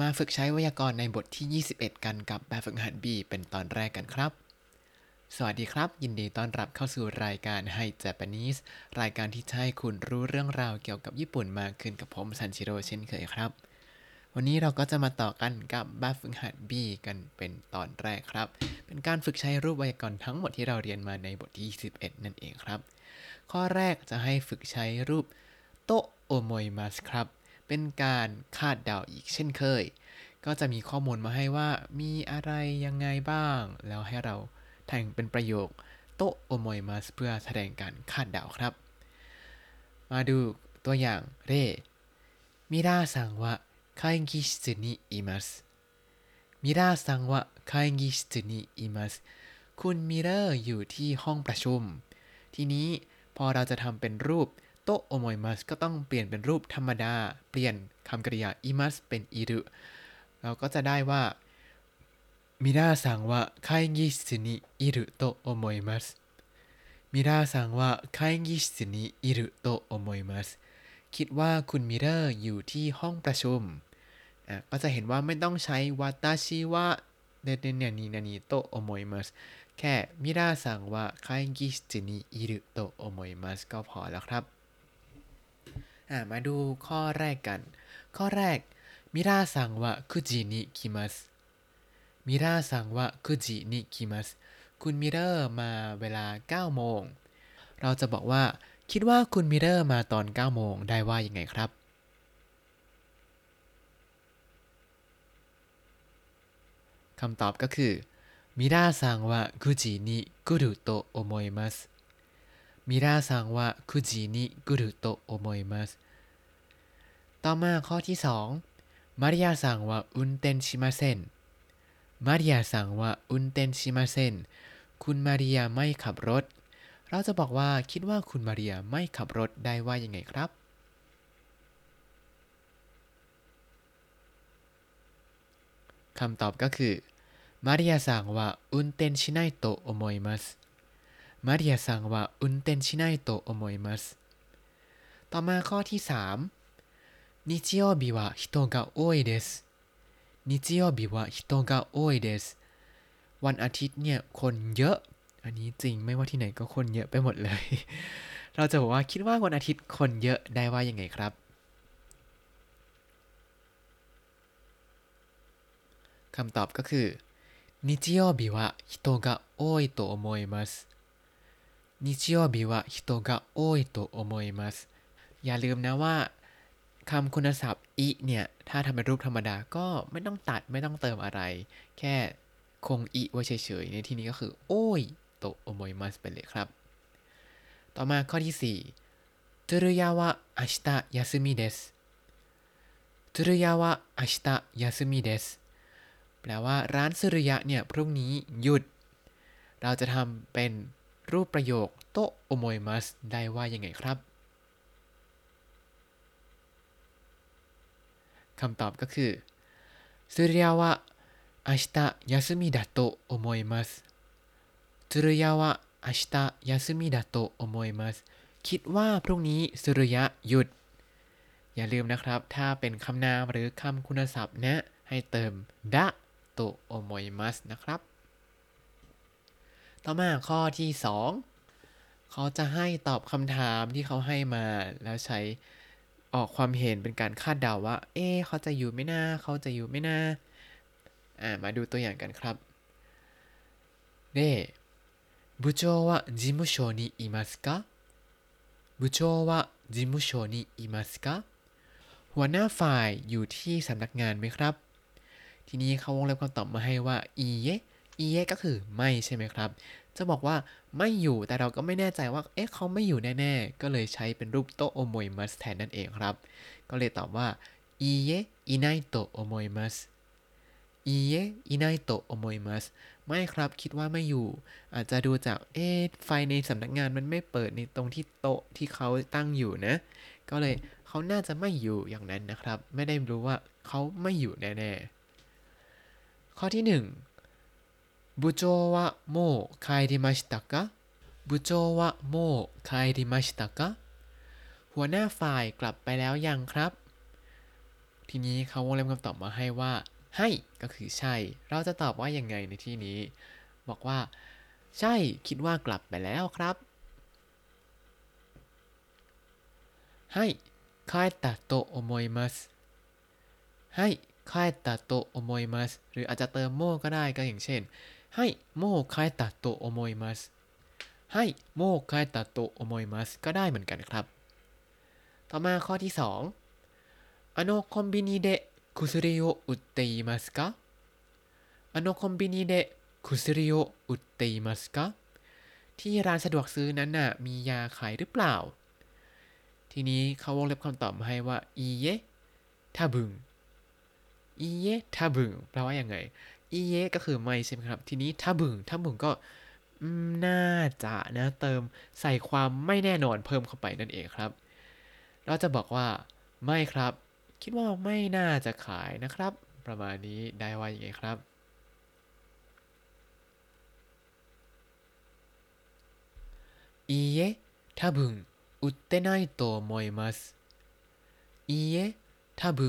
มาฝึกใช้ไวยากรณ์ในบทที่21กันกับแบบฝึกหัด B เป็นตอนแรกกันครับสวัสดีครับยินดีต้อนรับเข้าสู่รายการไฮเจแปนิสรายการที่จะให้คุณรู้เรื่องราวเกี่ยวกับญี่ปุ่นมากขึ้นกับผมซันชิโร่เช่นเคยครับวันนี้เราก็จะมาต่อกันกับแบบฝึกหัด B กันเป็นตอนแรกครับเป็นการฝึกใช้รูปไวยากรณ์ทั้งหมดที่เราเรียนมาในบทที่21นั่นเองครับข้อแรกจะให้ฝึกใช้รูปโตโอโมยมัสครับเป็นการคาดเดาอีกเช่นเคยก็จะมีข้อมูลมาให้ว่ามีอะไรยังไงบ้างแล้วให้เราแต่งเป็นประโยคโตโอโมยมัสเพื่อแสดงการคาดเดาครับมาดูตัวอย่างเร่มิราซังวะไคกิชิซึนิอิมัสมิราซังวะไคกิชิซึนิอิมัสคุณมิเรออยู่ที่ห้องประชุมทีนี้พอเราจะทำเป็นรูปโตโอโมยมัสก็ต้องเปลี่ยนเป็นรูปธรรมดาเปลี่ยนคำกริยาอิมัสเป็นอิรุเราก็จะได้ว่ามิราซังวะไคกิชิซึนิอิรุโตโอโมยมัสมิราซังวะไคกิชิซึนิอิรุโตโอโมยมัสคิดว่าคุณมิเรออยู่ที่ห้องประชุมก็จะเห็นว่าไม่ต้องใช้วาตาชิวะเดเดเนนีนานิโตโอโมยมัสแค่มิราซังวะไคกิชิซึนิอิรุโตโอโมยมัสก็พอแล้วครับมาดูข้อแรกกันข้อแรกมิราซังวะคุจินิคิมัสมิราซังวะคุจินิคิมัสคุณมิเรอมาเวลา9โมงเราจะบอกว่าคิดว่าคุณมิเรอมาตอน9โมงได้ว่ายังไงครับคำตอบก็คือมิราซังวะคุจินิกุรุโตโอโมยมัสมิราซังวะคุจินิกุรุโตโอโมยมัสต่อมาข้อที่2มาริยาซังวะอุนเต็นชิมาเซ็นมาริยาซังวะอุนเต็นชิมาเซ็นคุณมาริยาไม่ขับรถเราจะบอกว่าคิดว่าคุณมาริยาไม่ขับรถได้ว่ายังไงครับคำตอบก็คือมาริยาซังวะอุนเต็นชิไนโตโอโมยมัสมาริยาซังวะอุนเต็นชิไนโตโอโมยมัสต่อมาข้อที่3นิจิโยบิวะฮิโตกะโอยเดสนิจิโยบิวะฮิโตกะโอยเดสวันอาทิตย์เนี่ยคนเยอะอันนี้จริงไม่ว่าที่ไหนก็คนเยอะไปหมดเลยเราจะบอกว่าคิดว่าวันอาทิตย์คนเยอะได้ว่ายังไงครับคำตอบก็คือนิจิโยบิวะฮิโตกะโอยโตโอโมยมัสนิจิโยบิวะฮิโตกะโอยโตโอโมยมัสอย่าลืมนะว่าคำคุณศัพท์อิเนี่ยถ้าทำเป็นรูปธรรมดาก็ไม่ต้องตัดไม่ต้องเติมอะไรแค่คงอิไว้เฉยๆในที่นี้ก็คือโอยโตโอโมยมัสไปเลยครับต่อมาข้อที่4ทรุยาวะอาชิตะยาสึมิเดสทรุยาวะอาชิตะยาสึมิเดสแปลว่าร้านสุริยะเนี่ยพรุ่งนี้หยุดเราจะทำเป็นรูปประโยคโตโอโมยมัสได้ว่ายังไงครับคำตอบก็คือสุริยะว่า明日休みだと思いますสุริยะว่า明日休みだと思いますคิดว่าพรุ่งนี้สุริยะหยุดอย่าลืมนะครับถ้าเป็นคำนามหรือคำคุณศัพท์นะให้เติมดะโตโอโมยมัสนะครับต่อมาข้อที่2เขาจะให้ตอบคำถามที่เขาให้มาแล้วใช้ออกความเห็นเป็นการคาดเดาว่าเขาจะอยู่ไม่น่าเขาจะอยู่ไม่น่ามาดูตัวอย่างกันครับเร่部長は事務所にいますか部長は事務所にいますかหัวหน้าฝ่ายอยู่ที่สำนักงานไหมครับทีนี้เขาวงเล็บคำตอบมาให้ว่าอีเยอีเยก็คือไม่ใช่ไหมครับจะบอกว่าไม่อยู่แต่เราก็ไม่แน่ใจว่าเขาไม่อยู่แน่ๆก็เลยใช้เป็นรูปโตโอโมยมัสแทนนั่นเองครับก็เลยตอบว่าอีเยอิไนโตโอโมยมัสอีเยอิไนโตโอโมยมัสไม่ครับคิดว่าไม่อยู่อาจจะดูจากไฟในสำนักงานมันไม่เปิดในตรงที่โต๊ะที่เขาตั้งอยู่นะก็เลยเขาน่าจะไม่อยู่อย่างนั้นนะครับไม่ได้รู้ว่าเขาไม่อยู่แน่ๆข้อที่1部長はもう帰りましたか部長はもう帰りましたかหัวหน้าฝ่ายกลับไปแล้วยังครับ ทีนี้เขาวงเล็บคำตอบมาให้ว่าให้ก็คือใช่เราจะตอบว่ายังไงในที่นี้บอกว่าใช่คิดว่ากลับไปแล้วครับให้帰ったと思いますให้帰ったと思いますหรืออาจจะเติมโมก็ได้ก็อย่างเช่นให้โม帰ったと思いますให้โม帰ったと思いますก็ได้เหมือนกันครับต่อมาข้อที่สองあのコンビニで薬を売っていますかあのコンビニで薬を売っていますかที่ร้านสะดวกซื้อนั้นน่ะมียาขายหรือเปล่าทีนี้เขาวงเล็บคำตอบมาให้ว่าอีเยถ้าบึงอีเยถ้าบึงแปลว่าอย่างไงอีเยก็คือไม่ใช่ไหมครับทีนี้ถ้าบึงก็น่าจะนะเติมใส่ความไม่แน่นอนเพิ่มเข้าไปนั่นเองครับเราจะบอกว่าไม่ครับคิดว่าไม่น่าจะขายนะครับประมาณนี้ได้ว่าอย่างไรครับอีเยถ้าบึง売ってないと思います。いいえ、多分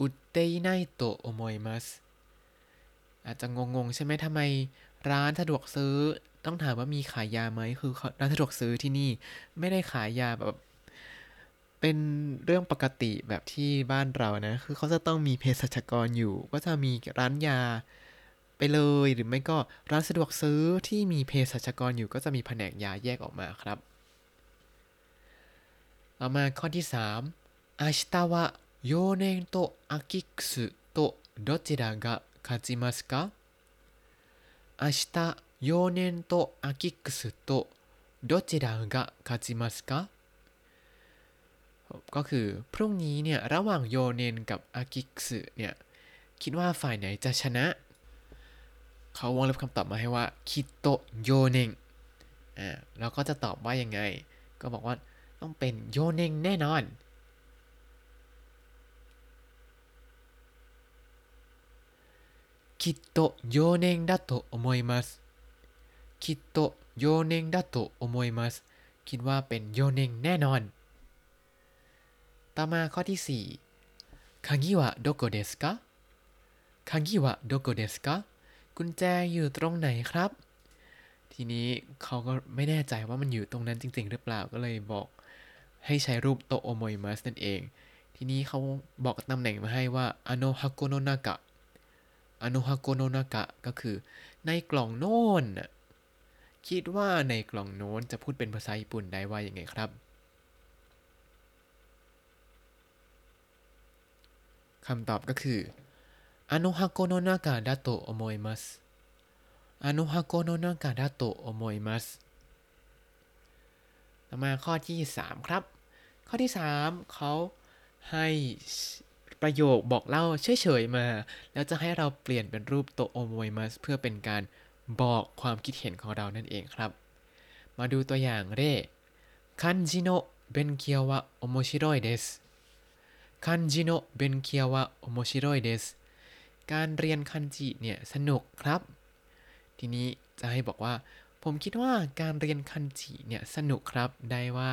売っていないと思います。อาจจะงงๆใช่ไหมทำไมร้านสะดวกซื้อต้องถามว่ามีขายยาไหมคือร้านสะดวกซื้อที่นี่ไม่ได้ขายยาแบบเป็นเรื่องปกติแบบที่บ้านเรานะคือเขาจะต้องมีเภสัชกรอยู่ก็จะมีร้านยาไปเลยหรือไม่ก็ร้านสะดวกซื้อที่มีเภสัชกรอยู่ก็จะมีแผนกยาแยกออกมาครับต่อมาข้อที่3明日は幼年とアキクスとどちらが勝ちますか明日幼年とアキクスとどちらが勝ちますかก็คือพรุ่งนี้เนี่ยระหว่างโยเนนกับอากิกสึเนี่ยคิดว่าฝ่ายไหนจะชนะเขาวงเล็บคำตอบมาให้ว่าคิโตะโยเนนเราก็จะตอบว่ายังไงก็บอกว่าต้องเป็นโยเน่งแน่นอนきっと幼年だと思いますきっと幼年だと思いますคิดว่าเป็นโยเน่งแน่นอนต่อมาข้อที่4คังกี้วะโดโกเดสกะคังกี้วะโดโกเดสกะกุญแจอยู่ตรงไหนครับทีนี้เขาก็ไม่แน่ใจว่ามันอยู่ตรงนั้นจริงๆหรือเปล่าก็เลยบอกให้ใช้รูปโตโอโมยมัสนั่นเองทีนี้เขาบอกตำแหน่งมาให้ว่าอโนฮาโกโนนากะอโนฮาโกโนนากะก็คือในกล่องโน้นคิดว่าในกล่องโน้นจะพูดเป็นภาษาญี่ปุ่นได้ว่าอย่างไงครับคำตอบก็คืออโนฮาโกโนนากะดะโตโอโมยมัสあの箱の中だと思いますต่อมาข้อที่3ครับข้อที่3เขาให้ประโยคบอกเล่าเฉยๆมาแล้วจะให้เราเปลี่ยนเป็นรูปโตโอโมยมัสเพื่อเป็นการบอกความคิดเห็นของเรานั่นเองครับมาดูตัวอย่างเร่คันจิโนะเบนเคียวะโอโมชิโร่เดสคันจิโนะเบนเคียวะโอโมชิโร่เดสการเรียนคันจิเนี่ยสนุกครับทีนี้จะให้บอกว่าผมคิดว่าการเรียนคันจิเนี่ยสนุกครับได้ว่า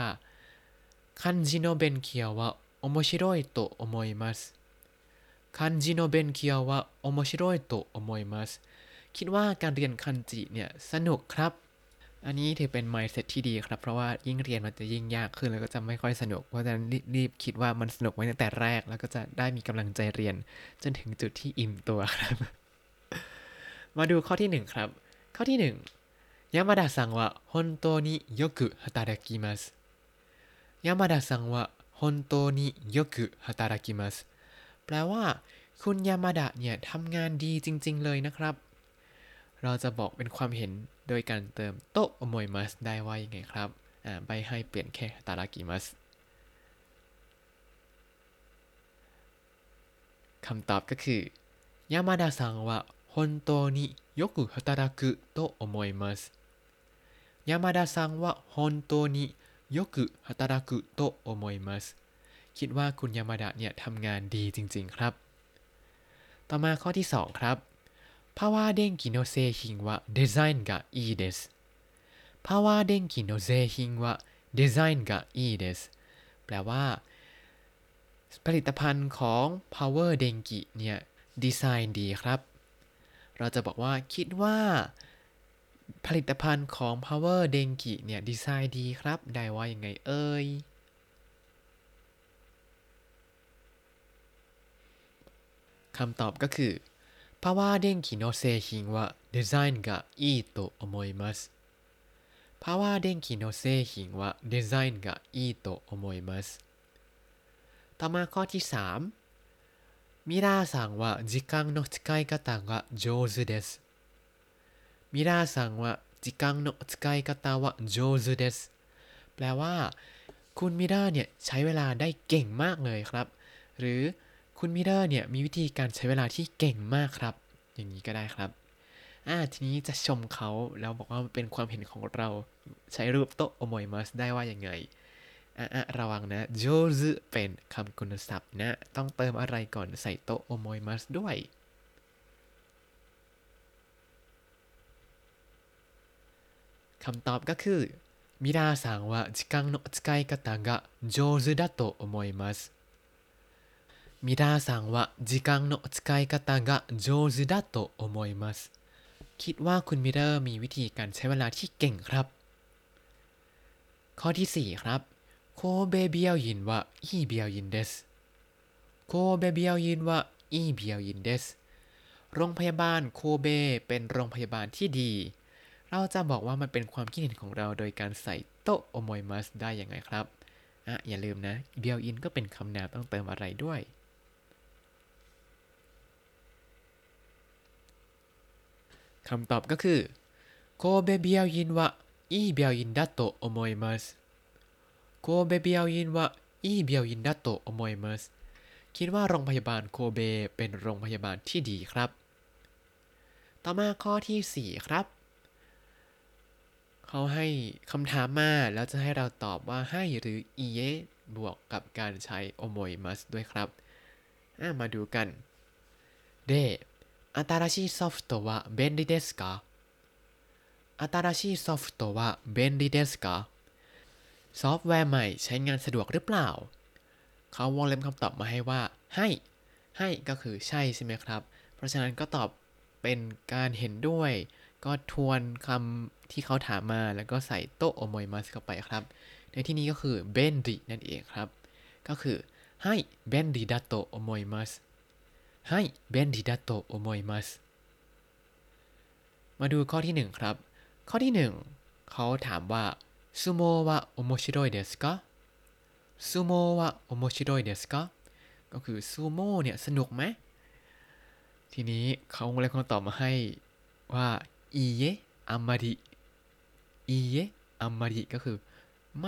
คันจิโนเบนเคียวะโอโมชิโร่โตโอโมอิมัสคันจิโนเบนเคียวะโอโมชิโร่โตโอโมอิมัสคิดว่าการเรียนคันจิเนี่ยสนุกครับอันนี้ถือเป็น mindset ที่ดีครับเพราะว่ายิ่งเรียนมันจะยิ่งยากขึ้นแล้วก็จะไม่ค่อยสนุกเพราะฉะนั้นรีบคิดว่ามันสนุกไว้ตั้งแต่แรกแล้วก็จะได้มีกำลังใจเรียนจนถึงจุดที่อิ่มตัวครับมาดูข้อที่1ครับข้อที่1ยามาดะซังวะฮอนโตนิยอกุฮาตาดะกิมัสยามาดะซังวะฮอนโตนิยอกุฮาตาดะกิมัสแปลว่าคุณยามาดะเนี่ยทำงานดีจริงๆเลยนะครับเราจะบอกเป็นความเห็นโดยการเติมโตโอโมยมัสได้ว่ายังไงครับใบให้เปลี่ยนแค่ฮาตาดะกิมัสคำตอบก็คือยามาดะซังวะ本当によく働くと思います。山田さんは本当によく働くと思います。คิดว่าคุณยามาดะเนี่ยทำงานดีจริงๆครับต่อมาข้อที่2ครับパワー電気の製品はデザインがいいです。パワー電気の製品はデザインがいいです。แปลว่า ผลิตภัณฑ์ของ Power Denki เนี่ยดีไซน์ดีครับเราจะบอกว่าคิดว่าผลิตภัณฑ์ของ Power Denki เนี่ยดีไซน์ดีครับได้ว่ายังไงเอ่ยคำตอบก็คือ Power Denki の製品はデザインがいいと思います Power Denki の製品はデザインがいいと思いますต่อมาข้อที่3มิราซังว่า時間の使い方が上手ですมิราซังว่า時間の使い方は上手ですแปลว่าคุณมิราเนี่ยใช้เวลาได้เก่งมากเลยครับหรือคุณมิราเนี่ยมีวิธีการใช้เวลาที่เก่งมากครับอย่างนี้ก็ได้ครับทีนี้จะชมเขาแล้วบอกว่ามันเป็นความเห็นของเราใช้รูปโตโอโมยมัสได้ว่ายังไงระวังนะโจซึเป็นคำคุณศัพท์นะต้องเติมอะไรก่อนใส่โตโอโมยมัสด้วยคำตอบก็คือมิราซังว่า時間の使い方が上手だと思いますมิราซังว่า時間の使い方が上手だと思いますคิดว่าคุณมิรามีวิธีการใช้เวลาที่เก่งครับข้อที่4ครับโคเบเบียวยินว่าอีเบียวยินเดสโคเบเบียวยินว่าอีเบียวยินเดสโรงพยาบาลโคเบเป็นโรงพยาบาลที่ดีเราจะบอกว่ามันเป็นความคิดเห็นของเราโดยการใส่โตโอโมยมัสได้ยังไงครับอย่าลืมนะเบียวยินก็เป็นคำนามต้องเติมอะไรด้วยคำตอบก็คือโคเบเบียวยินว่าอีเบียวยินดะโตโอโมยมัสโคเบเบียวยินว่าอีเบียวยินดะโตโอโมยมัสคิดว่าโรงพยาบาลโคเบเป็นโรงพยาบาลที่ดีครับต่อมาข้อที่4ครับเขาให้คำถามมาแล้วจะให้เราตอบว่าให้หรืออีเยบวกกับการใช้โอโมยมัสด้วยครับมาดูกันเด新しいソフトは便利ですか新しいソフトは便利ですかซอฟต์แวร์ใหม่ใช้งานสะดวกหรือเปล่าเขาวงเล็บคำตอบมาให้ว่าให้ก็คือใช่ใช่ไหมครับเพราะฉะนั้นก็ตอบเป็นการเห็นด้วยก็ทวนคำที่เขาถามมาแล้วก็ใส่โตโอโมยมัสเข้าไปครับในที่นี้ก็คือเบนดินั่นเองครับก็คือให้เบนดิดัตโตโอโมยมัสให้เบนดิดัตโตโอโมยมัสมาดูข้อที่1ครับข้อที่1เขาถามว่าซูโมวะโอโมชิโรยเดสกะซูโมวะโอโมชิโรยเดสกะก็คือซูโมเนี่ยสนุกไหมทีนี้เขาเลยคำตอบมาให้ว่าอีเยอัมมาริอีเยอัมมาริก็คือไ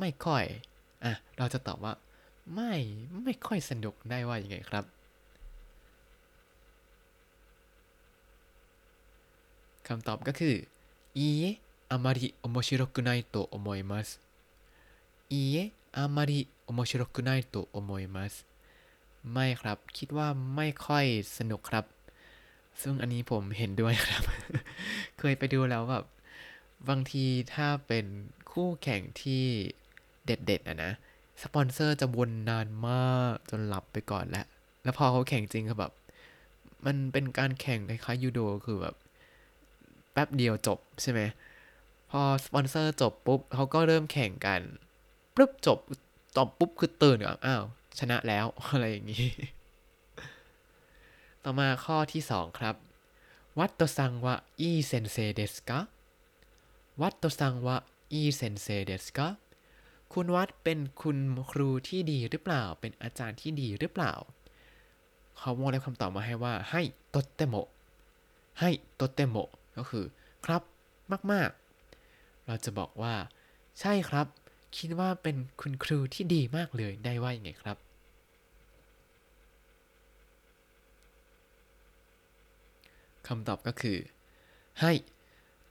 ม่ค่อยเราจะตอบว่าไม่ค่อยสนุกได้ว่ายังไงครับคำตอบก็คือいいえあまり面白くないと思いますいいえあまり面白くないと思いますไม่ครับคิดว่าไม่ค่อยสนุกครับซึ่งอันนี้ผมเห็นด้วยครับ เคยไปดูแล้วแบบบางทีถ้าเป็นคู่แข่งที่เด็ดๆนะสปอนเซอร์จะวนนานมากจนหลับไปก่อนแล้วพอเขาแข่งจริงคือแบบมันเป็นการแข่งคล้ายๆยูโดคือแบบแป๊บเดียวจบใช่ไหมพอสปอนเซอร์จบปุ๊บเขาก็เริ่มแข่งกันปุ๊บจบปุ๊บคือตื่นอ้าวชนะแล้วอะไรอย่างนี้ต่อมาข้อที่2ครับวัตโตซังวะอีเซนเซเดสกะวัตโตซังวะอีเซนเซเดสกะคุณวัดเป็นคุณครูที่ดีหรือเปล่าเป็นอาจารย์ที่ดีหรือเปล่าเขาวงเล็บคำตอบมาให้ว่าให้โตเตโมให้โตเตโมก็คือครับมากๆเราจะบอกว่าใช่ครับคิดว่าเป็นคุณครูที่ดีมากเลยได้ว่ายังไงครับคำตอบก็คือはい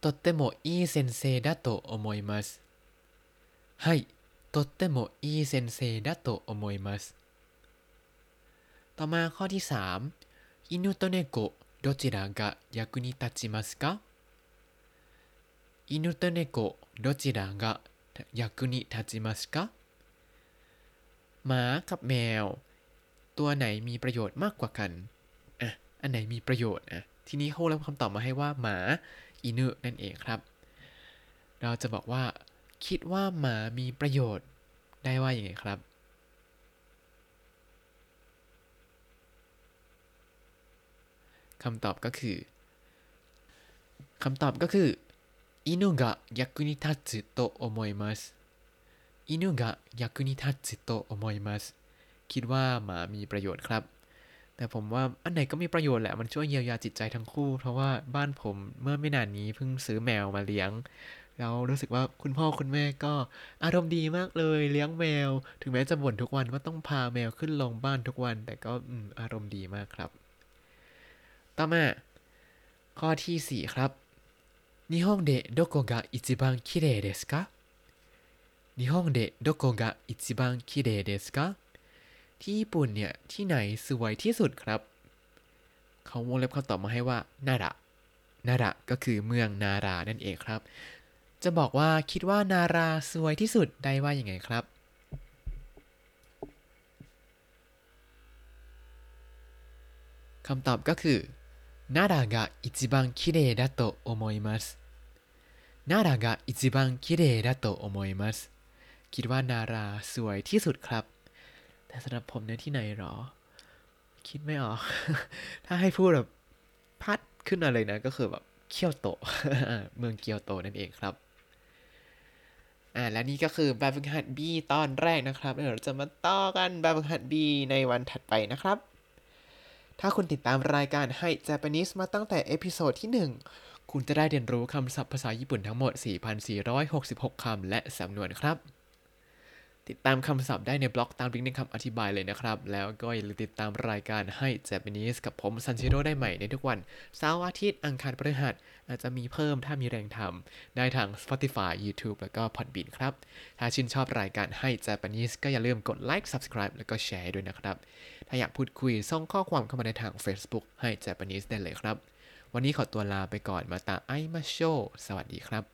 とってもいい先生だと思いますはいとってもいい先生だと思いますต่อมาข้อที่3อินุโตเนโกะどちらが役に立ちますか犬と猫どちらが役に立ちますかหมากับแมวตัวไหนมีประโยชน์มากกว่ากันอ่ะอันไหนมีประโยชน์อ่ะทีนี้เขารับคำตอบมาให้ว่าหมาอีเนอร์นั่นเองครับเราจะบอกว่าคิดว่าหมามีประโยชน์ได้ว่าอย่างไรครับคำตอบก็คืออินุกะยักนิทัตสึโตโอโมอิมัสอินุกะยักนิทัตสึโตโอโมอิมัสคิดว่าหมามีประโยชน์ครับแต่ผมว่าอันไหนก็มีประโยชน์แหละมันช่วยเยียวยาจิตใจทั้งคู่เพราะว่าบ้านผมเมื่อไม่นานนี้เพิ่งซื้อแมวมาเลี้ยงแล้วรู้สึกว่าคุณพ่อคุณแม่ก็อารมณ์ดีมากเลยเลี้ยงแมวถึงแม้จะบ่นทุกวันว่าต้องพาแมวขึ้นลงบ้านทุกวันแต่ก็อารมณ์ดีมากครับต่อมาข้อที่4ครับญี่ปุ่นでどこが一番綺麗ですか日本でどこが一番綺麗ですかที่ญี่ปุ่นเนี่ยที่ไหนสวยที่สุดครับเขาวงเล็บคำตอบมาให้ว่านาระนาระก็คือเมืองนารานั่นเองครับจะบอกว่าคิดว่านาราสวยที่สุดได้ว่าอย่างไรครับคำตอบก็คือนาระが一番きれいだと思いますนาระが一番きれいだと思いますคิดว่านาราสวยที่สุดครับแต่สำหรับผมเนี่ยที่ไหนหรอคิดไม่ออก ถ้าให้พูดแบบพัดขึ้นอะไรนะก็คือแบบเกียวโต เมืองเกียวโตนั่นเองครับและนี่ก็คือแบบฝึกหัด B ตอนแรกนะครับเดี๋ยวเราจะมาต่อกันแบบฝึกหัด B ในวันถัดไปนะครับถ้าคุณติดตามรายการให้ Japanese มาตั้งแต่เอพิโซดที่1คุณจะได้เรียนรู้คำศัพท์ภาษาญี่ปุ่นทั้งหมด 4,466 คำและสำนวนครับติดตามคำศัพท์ได้ในบล็อกตามลิงก์ในคำอธิบายเลยนะครับแล้วก็อย่าลืมติดตามรายการให้ Japanese กับผมซันชิโร่ได้ใหม่ในทุกวันเสาร์อาทิตย์อังคารพฤหัสอาจจะมีเพิ่มถ้ามีแรงทำได้ทาง Spotify YouTube แล้วก็ Podbean ครับถ้าชื่นชอบรายการให้ Japanese ก็อย่าลืมกดไลค์ Subscribe แล้วก็แชร์ด้วยนะครับถ้าอยากพูดคุยส่งข้อความเข้ามาในทาง Facebook ให้ Japanese ได้เลยครับวันนี้ขอตัวลาไปก่อนมาตาไอมาโชสวัสดีครับ